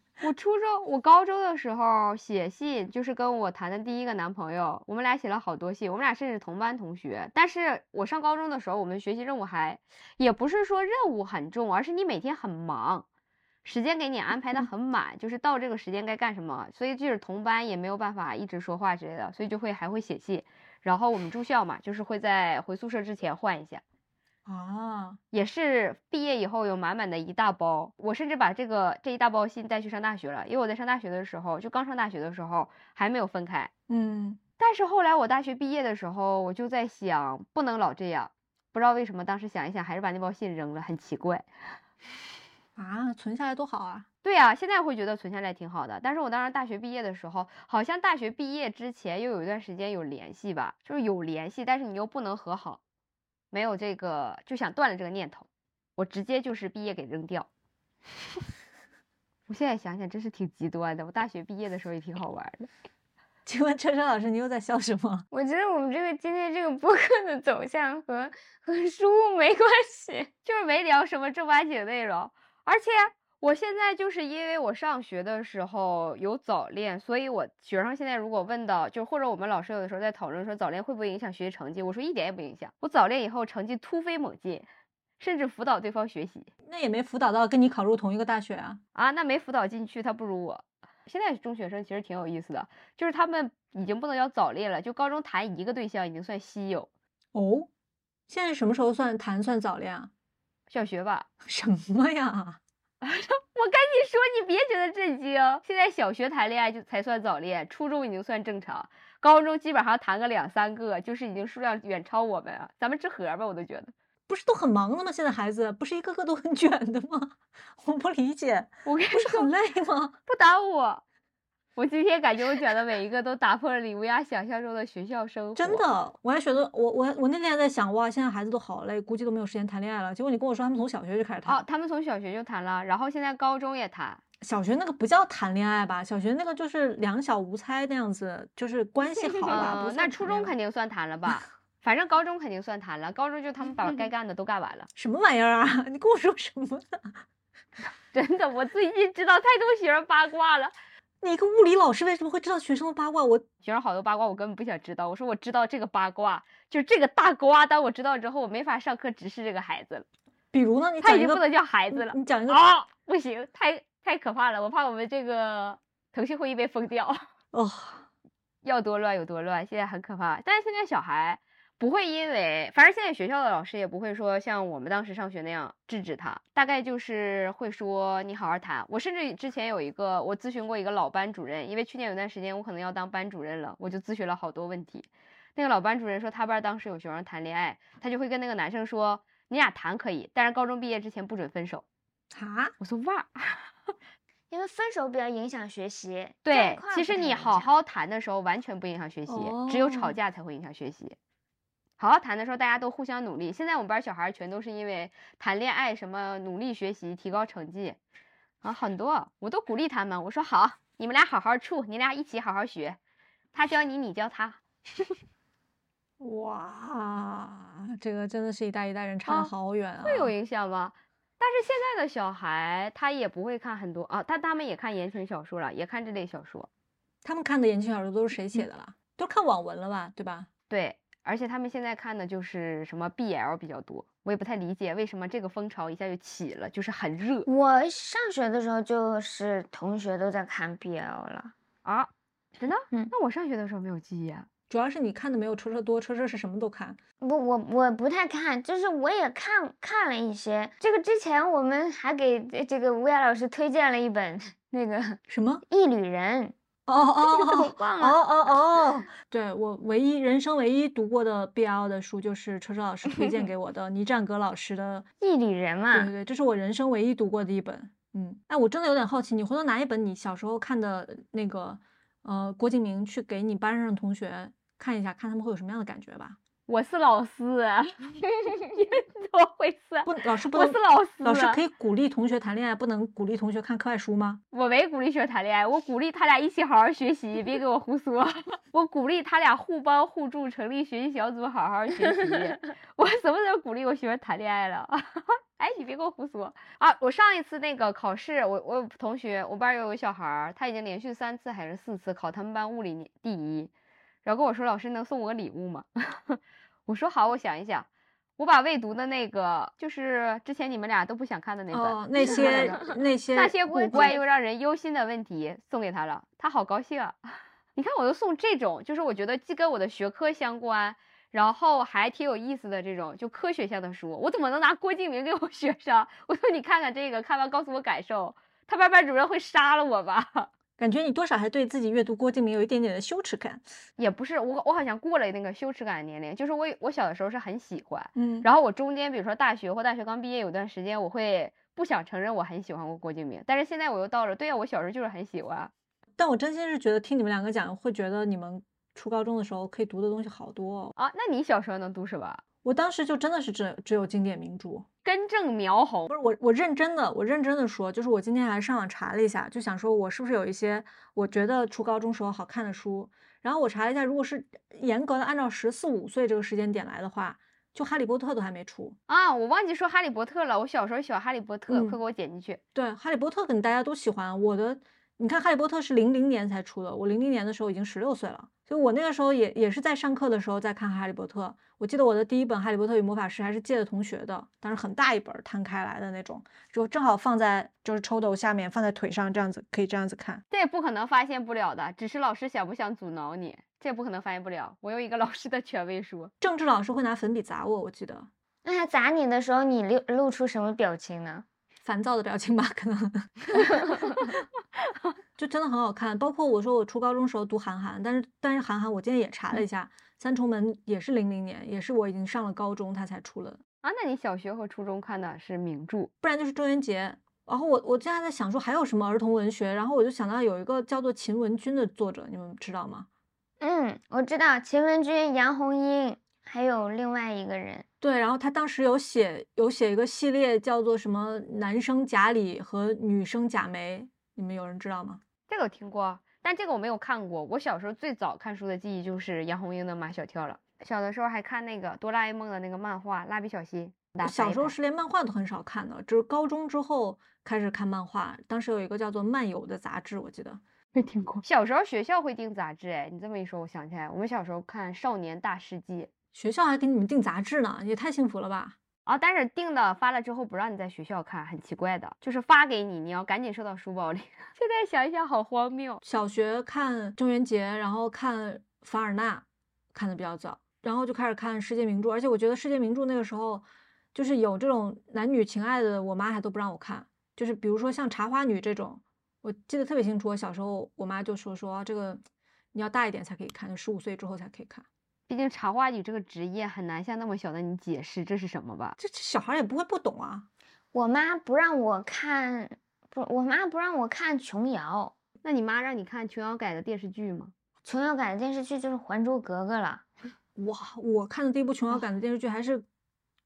我高中的时候写信，就是跟我谈的第一个男朋友，我们俩写了好多信，我们俩甚至同班同学。但是我上高中的时候我们学习任务也不是说任务很重，而是你每天很忙，时间给你安排的很满，就是到这个时间该干什么，所以就是同班也没有办法一直说话之类的，所以就还会写信。然后我们住校嘛，就是会在回宿舍之前换一下啊，也是毕业以后有满满的一大包。我甚至把这一大包信带去上大学了，因为我在上大学的时候，就刚上大学的时候还没有分开。嗯，但是后来我大学毕业的时候，我就在想不能老这样，不知道为什么当时想一想还是把那包信扔了，很奇怪。啊，存下来多好啊。对啊，现在会觉得存下来挺好的。但是我当时大学毕业的时候，好像大学毕业之前又有一段时间有联系吧，就是有联系，但是你又不能和好，没有这个就想断了这个念头，我直接就是毕业给扔掉。我现在想想真是挺极端的，我大学毕业的时候也挺好玩的。请问车车老师，你又在笑什么？我觉得我们今天这个播客的走向和书没关系，就是没聊什么正八经内容。而且我现在就是因为我上学的时候有早恋，所以我学生现在如果问到，就或者我们老师有的时候在讨论说早恋会不会影响学习成绩，我说一点也不影响。我早恋以后成绩突飞猛进，甚至辅导对方学习。那也没辅导到跟你考入同一个大学啊。啊，那没辅导进去，他不如我。现在中学生其实挺有意思的，就是他们已经不能叫早恋了，就高中谈一个对象已经算稀有。哦，现在什么时候算早恋啊？小学吧。什么呀？我跟你说，你别觉得震惊。现在小学谈恋爱就才算早恋，初中已经算正常，高中基本上谈个2、3个，就是已经数量远超我们啊。咱们之和吧，我都觉得。不是都很忙了吗？现在孩子不是一个个都很卷的吗？我不理解。我跟你说，不是很累吗？不打我今天感觉我讲的每一个都打破了你无涯想象中的学校生活。真的，我还觉得我那天在想，哇，现在孩子都好累，估计都没有时间谈恋爱了。结果你跟我说他们从小学就开始谈。哦，他们从小学就谈了，然后现在高中也谈。小学那个不叫谈恋爱吧？小学那个就是两小无猜那样子，就是关系好吧。那初中肯定算谈了吧？反正高中肯定算谈了，高中就他们把该干的都干完了。什么玩意儿啊？你跟我说什么呢？真的，我最近知道太多学生八卦了。你一个物理老师为什么会知道学生的八卦？我学生好多八卦我根本不想知道。我说我知道这个八卦，就是这个大瓜，当我知道之后我没法上课直视这个孩子了。比如呢？你他已经不能叫孩子了。你讲一个啊、哦，不行，太可怕了，我怕我们这个腾讯会议被封掉。哦，要多乱有多乱，现在很可怕。但是现在小孩不会因为，反正现在学校的老师也不会说像我们当时上学那样制止他，大概就是会说你好好谈。我甚至之前我咨询过一个老班主任，因为去年有段时间我可能要当班主任了，我就咨询了好多问题。那个老班主任说他班当时有学生谈恋爱，他就会跟那个男生说你俩谈可以，但是高中毕业之前不准分手啊！我说哇，因为分手比较影响学习。对，其实你好好谈的时候完全不影响学习、哦、只有吵架才会影响学习。好好谈的时候大家都互相努力。现在我们班小孩全都是因为谈恋爱什么努力学习提高成绩啊，很多我都鼓励他们，我说好，你们俩好好处，你俩一起好好学，他教你，你教他。哇，这个真的是一代一代人差得好远啊！会有影响吗？但是现在的小孩他也不会看很多啊，但他们也看言情小说了，也看这类小说。他们看的言情小说都是谁写的啦？都看网文了吧，对吧？对，而且他们现在看的就是什么 BL 比较多。我也不太理解为什么这个风潮一下就起了，就是很热。我上学的时候就是同学都在看 BL 了啊，真的？嗯，那我上学的时候没有记忆啊。主要是你看的没有车车多，车车是什么都看。我不太看，就是我也看了一些。这个之前我们还给这个吴雅老师推荐了一本那个什么《异旅人》。哦，对，我人生唯一读过的 BL 的书就是车车老师推荐给我的倪湛格老师的《异旅人》嘛。对对对，这是我人生唯一读过的一本。嗯，哎，我真的有点好奇，你回头拿一本你小时候看的那个郭敬明去给你班上同学看一下，看他们会有什么样的感觉吧。我是老师啊，怎么回事？不，老师不能。我是老师。老师可以鼓励同学谈恋爱，不能鼓励同学看课外书吗？我没鼓励学谈恋爱，我鼓励他俩一起好好学习，别给我胡说。我鼓励他俩互帮互助，成立学习小组，好好学习。我什么时候鼓励我学谈恋爱了？哎，你别给我胡说啊！我上一次那个考试，我有同学，我班有个小孩，他已经连续3次还是4次考他们班物理第一，然后跟我说：“老师能送我个礼物吗？”我说：“好，我想一想。”我把未读的那个，就是之前你们俩都不想看的那本，那些古怪又让人忧心的问题送给他了，他好高兴啊！你看，我都送这种，就是我觉得既跟我的学科相关。然后还挺有意思的这种就科学向的书，我怎么能拿郭敬明给我学生？我说你看看这个，看完告诉我感受。他班主任会杀了我吧？感觉你多少还对自己阅读郭敬明有一点点的羞耻感。也不是，我好像过了那个羞耻感的年龄，就是我小的时候是很喜欢，嗯，然后我中间比如说大学或大学刚毕业有段时间，我会不想承认我很喜欢过郭敬明，但是现在我又到了，对啊，我小时候就是很喜欢。但我真心是觉得听你们两个讲，会觉得你们初高中的时候可以读的东西好多哦。啊，那你小时候能读什么？我当时就真的是只有经典名著，根正苗红。不是我认真的说，就是我今天还上网查了一下，就想说我是不是有一些我觉得初高中时候好看的书。然后我查了一下，如果是严格的按照14、15岁这个时间点来的话，就哈利波特都还没出啊！我忘记说哈利波特了，我小时候喜欢哈利波特，快给我剪进去。对，哈利波特可能大家都喜欢。我的，你看哈利波特是00年才出的，我00年的时候已经16岁了。就我那个时候也是在上课的时候在看哈利波特，我记得我的第一本哈利波特与魔法师还是借的同学的，但是很大一本摊开来的那种，就正好放在就是抽斗下面，放在腿上，这样子可以这样子看。这也不可能发现不了的，只是老师想不想阻挠你，这也不可能发现不了。我有一个老师的权威书，政治老师会拿粉笔砸我，我记得。那他砸你的时候你露出什么表情呢？烦躁的表情吧，可能。就真的很好看。包括我说我初高中时候读韩寒，但是韩寒我今天也查了一下，三重门也是00年，也是我已经上了高中他才出了啊。那你小学和初中看的是名著，不然就是郑渊洁。然后我现在在想说还有什么儿童文学，然后我就想到有一个叫做秦文君的作者，你们知道吗？嗯，我知道秦文君、杨红樱还有另外一个人。对，然后他当时有写一个系列叫做什么男生贾里和女生贾梅，你们有人知道吗？这个我听过，但这个我没有看过。我小时候最早看书的记忆就是杨红樱的马小跳了，小的时候还看那个哆啦 A 梦的那个漫画蜡笔小新。我小时候是连漫画都很少看的，只是高中之后开始看漫画。当时有一个叫做漫游的杂志，我记得。没听过。小时候学校会订杂志，哎，你这么一说我想起来，我们小时候看少年大世界，学校还给你们订杂志呢，也太幸福了吧！啊，但是订的发了之后不让你在学校看，很奇怪的，就是发给你，你要赶紧收到书包里。现在想一想，好荒谬。小学看郑渊洁，然后看凡尔纳，看的比较早，然后就开始看世界名著，而且我觉得世界名著那个时候就是有这种男女情爱的，我妈还都不让我看，就是比如说像《茶花女》这种，我记得特别清楚。我小时候我妈就说这个你要大一点才可以看，15岁之后才可以看。毕竟茶花女这个职业很难向那么小的你解释这是什么吧，这小孩也不会不懂啊。我妈不让我看琼瑶。那你妈让你看琼瑶改的电视剧吗？琼瑶改的电视剧就是《还珠格格》了。哇，我看的第一部琼瑶改的电视剧还是《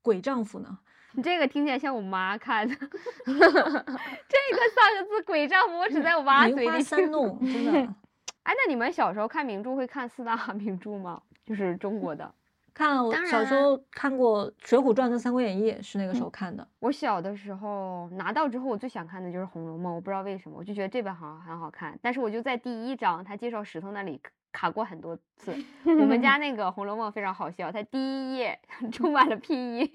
鬼丈夫》呢。你这个听起来像我妈看的。这个3个字《鬼丈夫》，我只在我妈嘴里。梅花三弄，真的。哎，那你们小时候看名著会看4大名著吗？就是中国的看了，我小时候看过《水浒传》跟《三国演义》，是那个时候看的。我小的时候拿到之后，我最想看的就是《红楼梦》，我不知道为什么，我就觉得这本好像很好看。但是我就在第一章他介绍石头那里卡过很多次。我们家那个《红楼梦》非常好笑，它第一页充满了 P1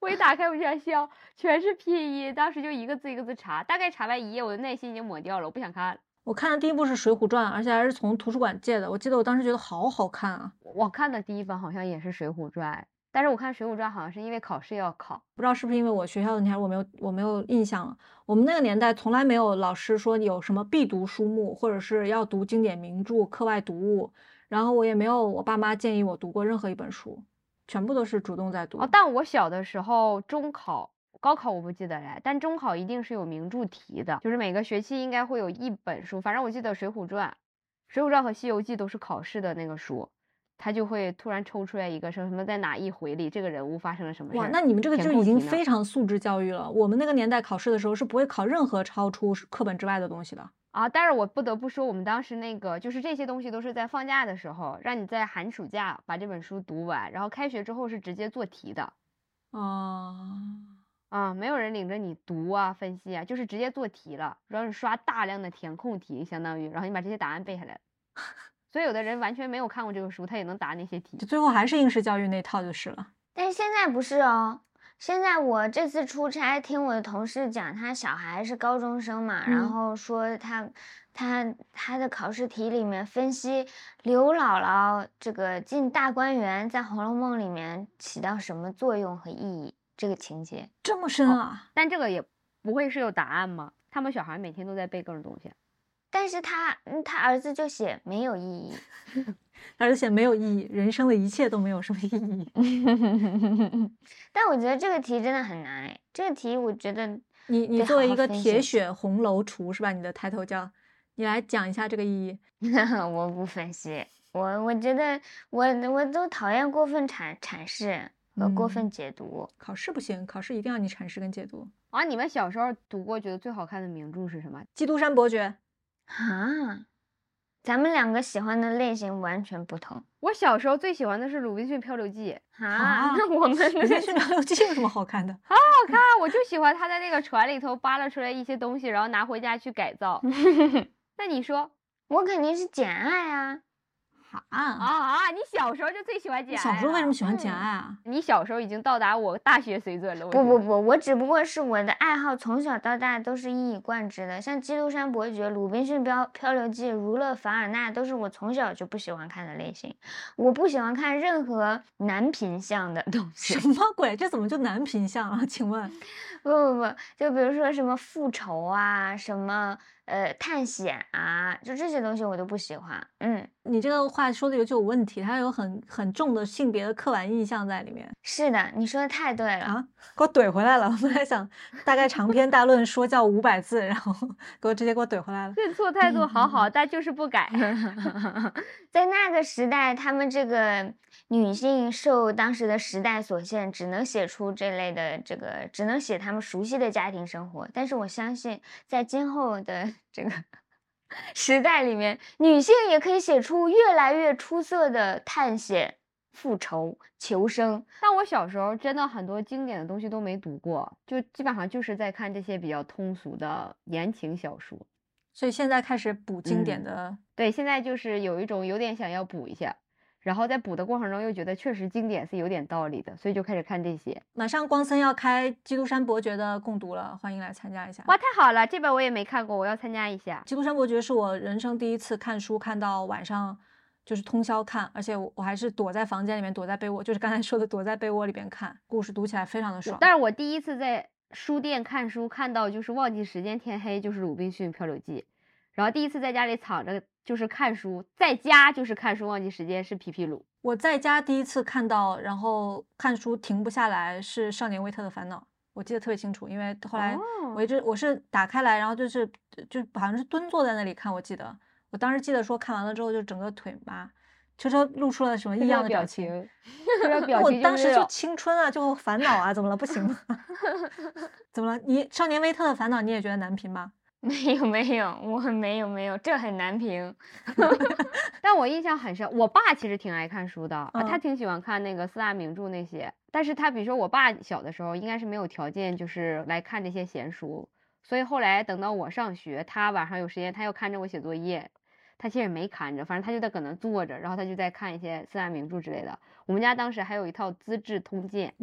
我一打开我就想笑，全是 P1， 当时就一个字一个字查，大概查完一页我的耐心已经抹掉了，我不想看了。我看的第一部是《水浒传》，而且还是从图书馆借的。我记得我当时觉得好好看啊！我看的第一本好像也是《水浒传》，但是我看《水浒传》好像是因为考试要考，不知道是不是因为我学校的问题，还是我没有印象了。我们那个年代从来没有老师说有什么必读书目，或者是要读经典名著、课外读物，然后我也没有我爸妈建议我读过任何一本书，全部都是主动在读。哦，但我小的时候中考。高考我不记得了，但中考一定是有名著题的，就是每个学期应该会有一本书。反正我记得水浒传、和西游记都是考试的那个书，他就会突然抽出来一个说什么在哪一回里这个人物发生了什么事。哇，那你们这个就已经非常素质教育了。我们那个年代考试的时候是不会考任何超出课本之外的东西的啊。但是我不得不说，我们当时那个就是这些东西都是在放假的时候，让你在寒暑假把这本书读完，然后开学之后是直接做题的。啊，没有人领着你读啊、分析啊，就是直接做题了，然后你刷大量的填空题，相当于，然后你把这些答案背下来了。所以有的人完全没有看过这个书，他也能答那些题，就最后还是应试教育那套就是了。但是现在不是哦，现在我这次出差听我的同事讲，他小孩是高中生嘛，然后说他的考试题里面分析刘姥姥这个进大观园在《红楼梦》里面起到什么作用和意义。这个情节这么深啊、哦！但这个也不会是有答案吗？他们小孩每天都在背各种东西，但是他儿子就写没有意义，儿子写没有意义，人生的一切都没有什么意义。但我觉得这个题真的很难哎，这个题我觉得你作为一个铁血红楼厨是吧？你的抬头叫你来讲一下这个意义。我不分析，我觉得我都讨厌过分阐释。和过分解读、考试不行，考试一定要你阐释跟解读啊！你们小时候读过觉得最好看的名著是什么？《基督山伯爵》啊，咱们两个喜欢的类型完全不同。我小时候最喜欢的是《鲁滨逊漂流记》啊，那我们《鲁滨逊漂流记》有什么好看的？好好看，我就喜欢他在那个船里头扒拉出来一些东西，然后拿回家去改造。那你说，我肯定是《简爱》啊。你小时候就最喜欢简爱？小时候为什么喜欢简爱啊？你小时候已经到达我大学水准了。不，我只不过是我的爱好从小到大都是一以贯之的，像《基督山伯爵》《鲁滨逊漂流记》《儒勒·凡尔纳》都是我从小就不喜欢看的类型。我不喜欢看任何男频向的东西。什么鬼？这怎么就男频向了？请问？不，就比如说什么复仇啊，什么。探险啊，就这些东西我都不喜欢。你这个话说的有问题，它有很重的性别的刻板印象在里面。是的，你说的太对了啊！给我怼回来了。我本来想大概长篇大论说教500字，然后直接给我怼回来了。对错态度好，但就是不改。在那个时代，他们这个女性受当时的时代所限，只能写出这类的这个，只能写他们熟悉的家庭生活。但是我相信，在今后的这个时代里面，女性也可以写出越来越出色的探险、复仇、求生。但我小时候真的很多经典的东西都没读过，就基本上就是在看这些比较通俗的言情小说。所以现在开始补经典的，对，现在就是有一种有点想要补一下，然后在补的过程中又觉得确实经典是有点道理的，所以就开始看这些。马上光森要开《基督山伯爵》的共读了，欢迎来参加一下。哇，太好了，这本我也没看过，我要参加一下。《基督山伯爵》是我人生第一次看书看到晚上，就是通宵看，而且我还是躲在房间里面，躲在被窝，就是刚才说的躲在被窝里边看，故事读起来非常的爽。但是我第一次在书店看书看到就是忘记时间天黑，就是《鲁滨逊漂流记》，然后第一次在家里躺着就是看书，在家就是看书忘记时间是皮皮鲁。我在家第一次看到然后看书停不下来是《少年维特的烦恼》，我记得特别清楚，因为后来我是打开来，然后就好像是蹲坐在那里看。我记得我当时记得说看完了之后就整个腿麻，车露出了什么异样的表情，我当时就青春啊，就烦恼啊，怎么了？不行吗？怎么了？你《少年维特的烦恼》你也觉得难评吗？没有，我没有，这很难评。但我印象很深，我爸其实挺爱看书的，他挺喜欢看那个四大名著那些。但是他比如说我爸小的时候应该是没有条件就是来看这些闲书，所以后来等到我上学，他晚上有时间他要看着我写作业，他其实没看着，反正他就在可能坐着，然后他就在看一些四大名著之类的。我们家当时还有一套资治通鉴，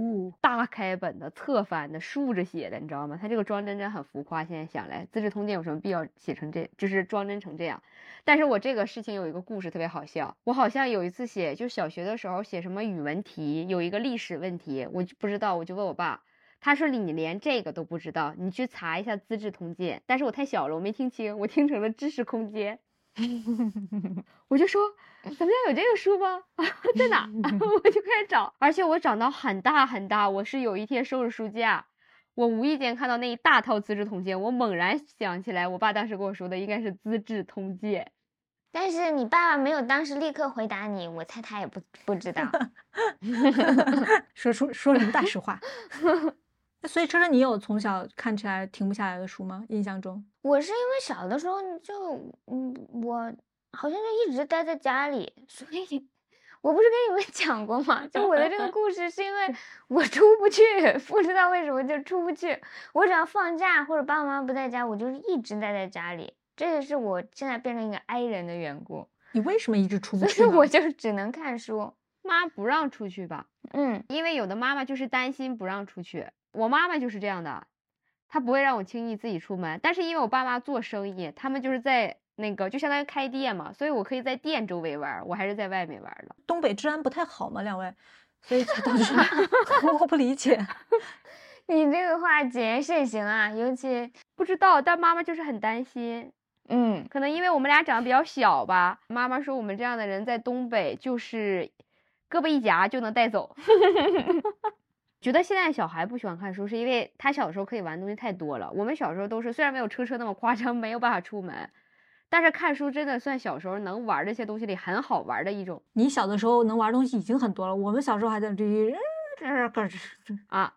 大开本的侧翻的竖着写的，你知道吗？他这个装帧真很浮夸，现在想来资治通鉴有什么必要写成这，就是装帧成这样。但是我这个事情有一个故事特别好笑，我好像有一次写，就小学的时候写什么语文题，有一个历史问题我就不知道，我就问我爸，他说你连这个都不知道，你去查一下资治通鉴。但是我太小了，我没听清，我听成了知识空间。我就说咱们家有这个书吗？在哪？我就开始找，而且我找到很大很大，我是有一天收拾书架，我无意间看到那一大套资治通鉴，我猛然想起来我爸当时跟我说的应该是资治通鉴。但是你爸爸没有当时立刻回答你，我猜他也不知道。说什么大实话。所以车车，你有从小看起来停不下来的书吗？印象中我是因为小的时候就我好像就一直待在家里，所以我不是跟你们讲过吗，就我的这个故事是因为我出不去，不知道为什么就出不去，我只要放假或者爸妈不在家，我就是一直待在家里，这也是我现在变成一个 I 人的缘故。你为什么一直出不去？所以我就只能看书，妈不让出去吧。因为有的妈妈就是担心不让出去，我妈妈就是这样的，她不会让我轻易自己出门。但是因为我爸妈做生意，他们就是在那个就相当于开店嘛，所以我可以在店周围玩，我还是在外面玩了。东北治安不太好嘛，两位，所以才导致我不理解。你这个话谨言慎行啊，尤其不知道，但妈妈就是很担心。可能因为我们俩长得比较小吧，妈妈说我们这样的人在东北就是胳膊一夹就能带走。觉得现在小孩不喜欢看书是因为他小时候可以玩的东西太多了，我们小时候都是虽然没有车车那么夸张，没有办法出门，但是看书真的算小时候能玩这些东西里很好玩的一种。你小的时候能玩东西已经很多了，我们小时候还在这一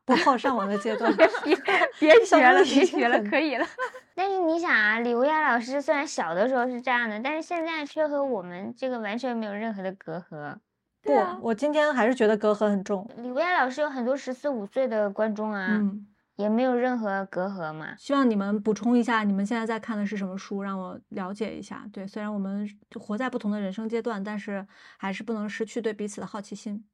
不好上网的阶段。别学了，别学了，可以了。但是你想啊，李无涯老师虽然小的时候是这样的，但是现在却和我们这个完全没有任何的隔阂。我今天还是觉得隔阂很重。李薇老师有很多14、15岁的观众啊，也没有任何隔阂嘛。希望你们补充一下，你们现在在看的是什么书，让我了解一下。对，虽然我们活在不同的人生阶段，但是还是不能失去对彼此的好奇心。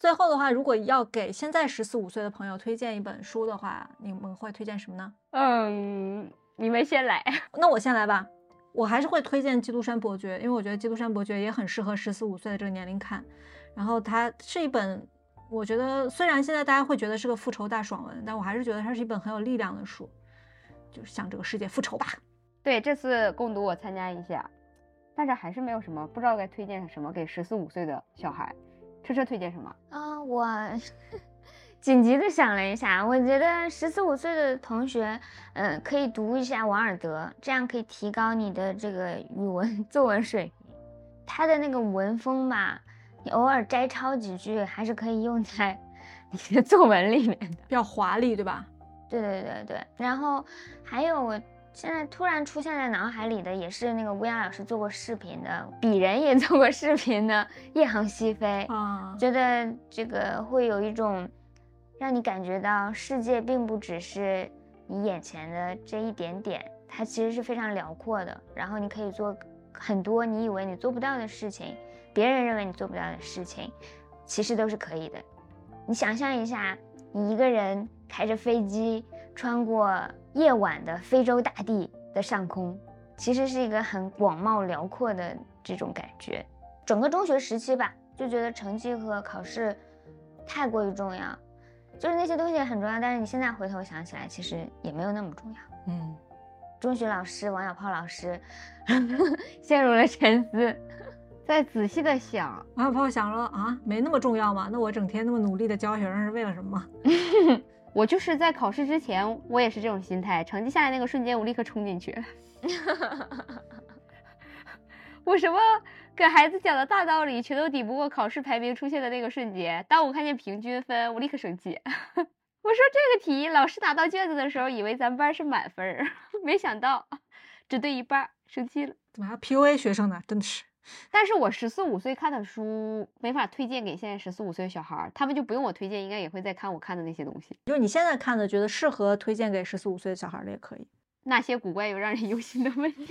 最后的话，如果要给现在14、15岁的朋友推荐一本书的话，你们会推荐什么呢？你们先来。那我先来吧。我还是会推荐基督山伯爵，因为我觉得基督山伯爵也很适合14、15岁的这个年龄看。然后它是一本，我觉得虽然现在大家会觉得是个复仇大爽文，但我还是觉得它是一本很有力量的书，就是向这个世界复仇吧。对，这次共读我参加一下，但是还是没有什么，不知道该推荐什么给14、15岁的小孩。车车推荐什么？我紧急的想了一下，我觉得14、15岁的同学，可以读一下王尔德，这样可以提高你的这个语文作文水平。他的那个文风吧，你偶尔摘抄几句还是可以用在你的作文里面的，比较华丽，对吧？对。然后还有我现在突然出现在脑海里的，也是那个乌鸦老师做过视频的，鄙人也做过视频的《夜航西飞》啊，觉得这个会有一种。让你感觉到世界并不只是你眼前的这一点点，它其实是非常辽阔的，然后你可以做很多你以为你做不到的事情，别人认为你做不到的事情，其实都是可以的。你想象一下，你一个人开着飞机穿过夜晚的非洲大地的上空，其实是一个很广袤辽阔的这种感觉。整个中学时期吧，就觉得成绩和考试太过于重要，就是那些东西也很重要，但是你现在回头想起来，其实也没有那么重要。中学老师王小泡老师陷入了沉思，再仔细的想，王小泡想了啊，没那么重要吗？那我整天那么努力的教学生是为了什么？我就是在考试之前，我也是这种心态，成绩下来那个瞬间，我立刻冲进去。我什么给孩子讲的大道理全都抵不过考试排名出现的那个瞬间，当我看见平均分，我立刻生气。我说这个题老师拿到卷子的时候以为咱们班是满分，没想到只对一半，生气了。怎么还 PUA 学生呢，真的是。但是我14、15岁看的书没法推荐给现在14、15岁的小孩，他们就不用我推荐，应该也会在看我看的那些东西。就是你现在看的觉得适合推荐给14、15岁的小孩的也可以。那些古怪又让人忧心的问题。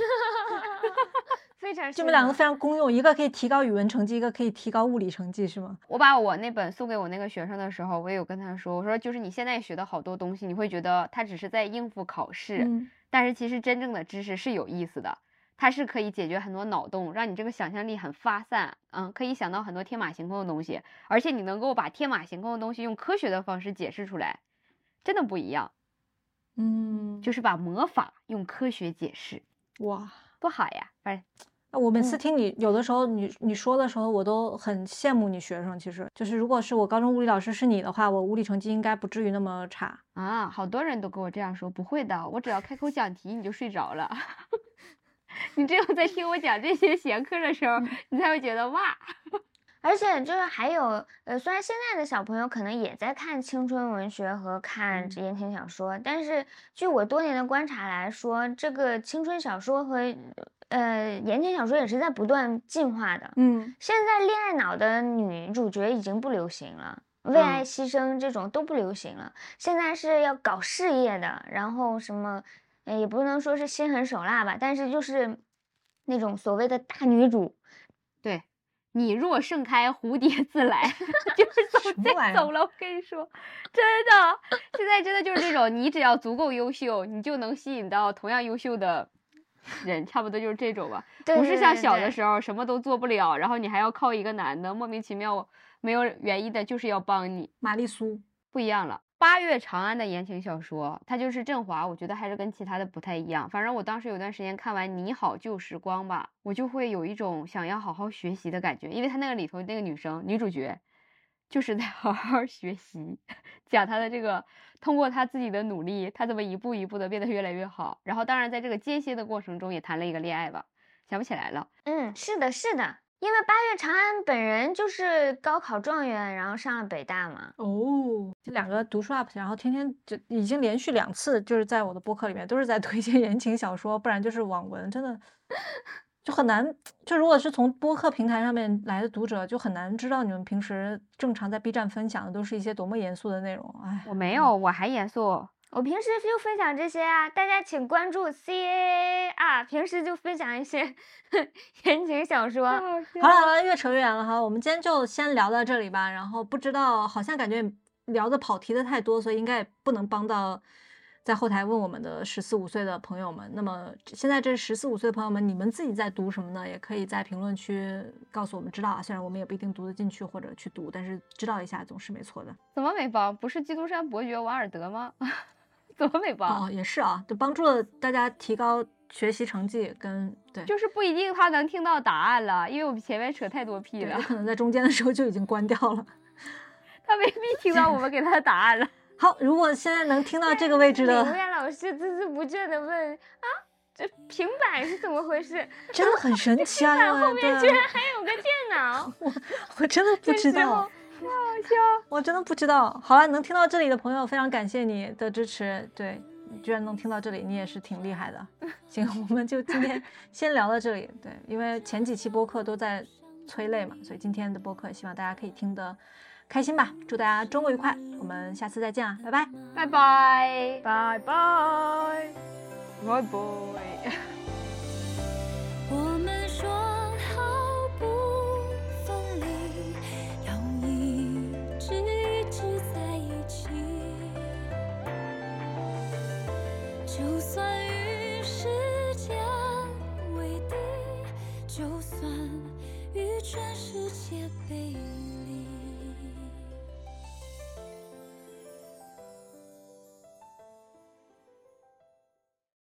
非常，这么两个非常公用，一个可以提高语文成绩，一个可以提高物理成绩，是吗？我把我那本送给我那个学生的时候，我也有跟他说，我说就是你现在学的好多东西，你会觉得他只是在应付考试，但是其实真正的知识是有意思的，它是可以解决很多脑洞，让你这个想象力很发散，可以想到很多天马行空的东西，而且你能够把天马行空的东西用科学的方式解释出来，真的不一样。就是把魔法用科学解释，哇，多好呀！反正我每次听你有的时候你说的时候，我都很羡慕你学生。其实就是如果是我高中物理老师是你的话，我物理成绩应该不至于那么差啊。好多人都跟我这样说，不会的，我只要开口讲题你就睡着了。你只有在听我讲这些闲课的时候，你才会觉得哇。而且就是还有虽然现在的小朋友可能也在看青春文学和看言情小说，但是据我多年的观察来说，这个青春小说和言情小说也是在不断进化的。现在恋爱脑的女主角已经不流行了，为爱牺牲这种都不流行了，现在是要搞事业的，然后什么也不能说是心狠手辣吧，但是就是那种所谓的大女主。对，你若盛开蝴蝶自来，就是走了。我跟你说真的，现在真的就是这种，你只要足够优秀你就能吸引到同样优秀的人，差不多就是这种吧。不是像小的时候什么都做不了，然后你还要靠一个男的莫名其妙没有原因的就是要帮你。玛丽苏不一样了。八月长安的言情小说，它就是振华，我觉得还是跟其他的不太一样。反正我当时有段时间看完《你好旧时光》吧，我就会有一种想要好好学习的感觉，因为它那个里头那个女生女主角就是在好好学习，讲她的这个通过她自己的努力，她怎么一步一步的变得越来越好。然后当然在这个间歇的过程中也谈了一个恋爱吧，想不起来了。是的是的，因为八月长安本人就是高考状元，然后上了北大嘛。这两个读书 UP 然后天天就已经连续2次就是在我的播客里面都是在推荐言情小说，不然就是网文，真的就很难。就如果是从播客平台上面来的读者，就很难知道你们平时正常在 B 站分享的都是一些多么严肃的内容。我没有，我还严肃。我平时就分享这些啊，大家请关注 CAA 啊，平时就分享一些言情小说。好了，越扯越远了哈，我们今天就先聊到这里吧。然后不知道，好像感觉聊的跑题的太多，所以应该也不能帮到在后台问我们的14、15岁的朋友们。那么现在这14、15岁的朋友们，你们自己在读什么呢？也可以在评论区告诉我们知道啊，虽然我们也不一定读得进去或者去读，但是知道一下总是没错的。怎么没帮？不是基督山伯爵瓦尔德吗？怎么没帮？也是啊，就帮助了大家提高学习成绩跟对，就是不一定他能听到答案了，因为我们前面扯太多屁了，可能在中间的时候就已经关掉了，他未必听到我们给他的答案了。好，如果现在能听到这个位置的，李月老师孜孜不倦地问啊，这平板是怎么回事？真的很神奇啊！平板后面居然还有个电脑，我真的不知道。太好笑，我真的不知道。好了，能听到这里的朋友，非常感谢你的支持。对，你居然能听到这里，你也是挺厉害的。行，我们就今天先聊到这里。对，因为前几期播客都在催泪嘛，所以今天的播客希望大家可以听得开心吧。祝大家周末愉快，我们下次再见啊，拜拜，拜拜，拜拜，拜拜。我们说。就算